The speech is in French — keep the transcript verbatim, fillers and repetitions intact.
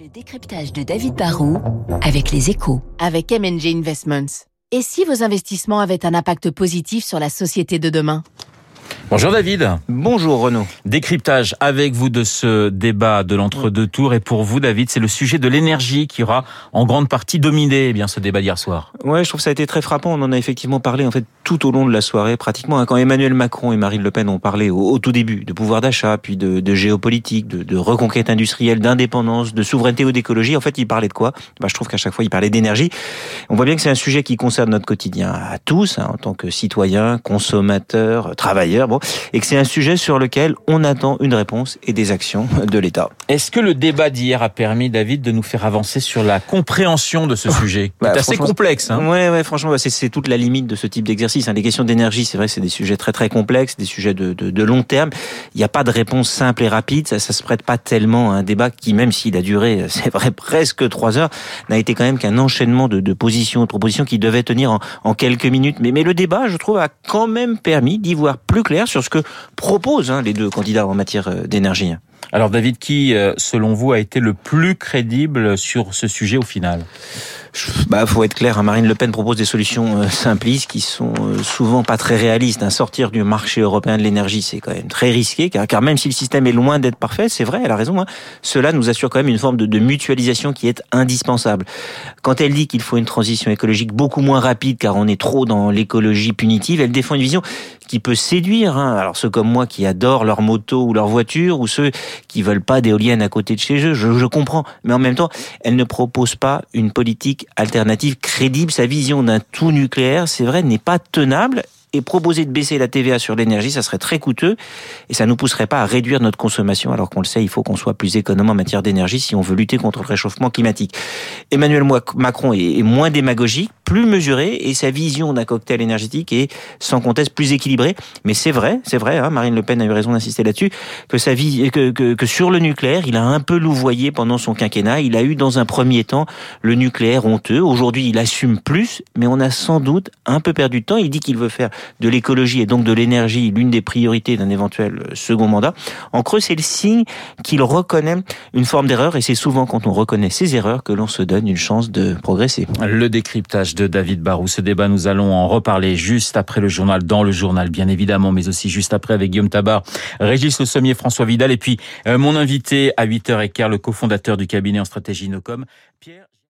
Le décryptage de David Barrault avec les Échos. Avec M and G Investments. Et si vos investissements avaient un impact positif sur la société de demain ? Bonjour David. Bonjour Renaud. Décryptage avec vous de ce débat de l'entre-deux tours. Et pour vous David, c'est le sujet de l'énergie qui aura en grande partie dominé eh bien, ce débat d'hier soir. Ouais, je trouve que ça a été très frappant. On en a effectivement parlé en fait tout au long de la soirée pratiquement. Quand Emmanuel Macron et Marine Le Pen ont parlé au, au tout début de pouvoir d'achat, puis de, de géopolitique, de, de reconquête industrielle, d'indépendance, de souveraineté ou d'écologie, en fait ils parlaient de quoi ? bah, Je trouve qu'à chaque fois ils parlaient d'énergie. On voit bien que c'est un sujet qui concerne notre quotidien à tous, hein, en tant que citoyens, consommateurs, travailleurs. Bon, et que c'est un sujet sur lequel on attend une réponse et des actions de l'État. Est-ce que le débat d'hier a permis, David, de nous faire avancer sur la compréhension de ce sujet ? bah, C'est assez complexe. Hein. Ouais, ouais, franchement, c'est, c'est toute la limite de ce type d'exercice. Hein. Les questions d'énergie, c'est vrai, c'est des sujets très très complexes, des sujets de, de, de long terme. Il n'y a pas de réponse simple et rapide. Ça ne se prête pas tellement à un débat qui, même s'il a duré, c'est vrai, presque trois heures, n'a été quand même qu'un enchaînement de, de positions et de propositions qui devaient tenir en, en quelques minutes. Mais, mais le débat, je trouve, a quand même permis d'y voir plus clair sur ce que proposent hein, les deux candidats en matière d'énergie. Alors David, qui, selon vous, a été le plus crédible sur ce sujet au final ? Bah, faut être clair, hein, Marine Le Pen propose des solutions euh, simplistes qui sont euh, souvent pas très réalistes. Hein. Sortir du marché européen de l'énergie, c'est quand même très risqué, car, car même si le système est loin d'être parfait, c'est vrai, elle a raison, hein, cela nous assure quand même une forme de, de mutualisation qui est indispensable. Quand elle dit qu'il faut une transition écologique beaucoup moins rapide, car on est trop dans l'écologie punitive, elle défend une vision qui peut séduire. Hein. Alors ceux comme moi qui adorent leur moto ou leur voiture, ou ceux qui veulent pas d'éoliennes à côté de chez eux, je, je comprends. Mais en même temps, elle ne propose pas une politique alternative crédible. Sa vision d'un tout nucléaire, c'est vrai, n'est pas tenable. Et proposer de baisser la T V A sur l'énergie, ça serait très coûteux et ça nous pousserait pas à réduire notre consommation, alors qu'on le sait, il faut qu'on soit plus économe en matière d'énergie si on veut lutter contre le réchauffement climatique. Emmanuel Macron est moins démagogique, plus mesuré, et sa vision d'un cocktail énergétique est sans conteste plus équilibrée. Mais c'est vrai, c'est vrai, hein, Marine Le Pen a eu raison d'insister là-dessus, que, sa vie, que, que, que sur le nucléaire, il a un peu louvoyé pendant son quinquennat. Il a eu dans un premier temps le nucléaire honteux. Aujourd'hui, il assume plus, mais on a sans doute un peu perdu de temps. Il dit qu'il veut faire de l'écologie et donc de l'énergie l'une des priorités d'un éventuel second mandat. En creux, c'est le signe qu'il reconnaît une forme d'erreur, et c'est souvent quand on reconnaît ses erreurs que l'on se donne une chance de progresser. Le décryptage de David Barrault. Ce débat, nous allons en reparler juste après le journal, dans le journal bien évidemment, mais aussi juste après avec Guillaume Tabar, Régis Le Sommier, François Vidal et puis euh, mon invité à huit heures quinze, le cofondateur du cabinet en stratégie NoCom, Pierre.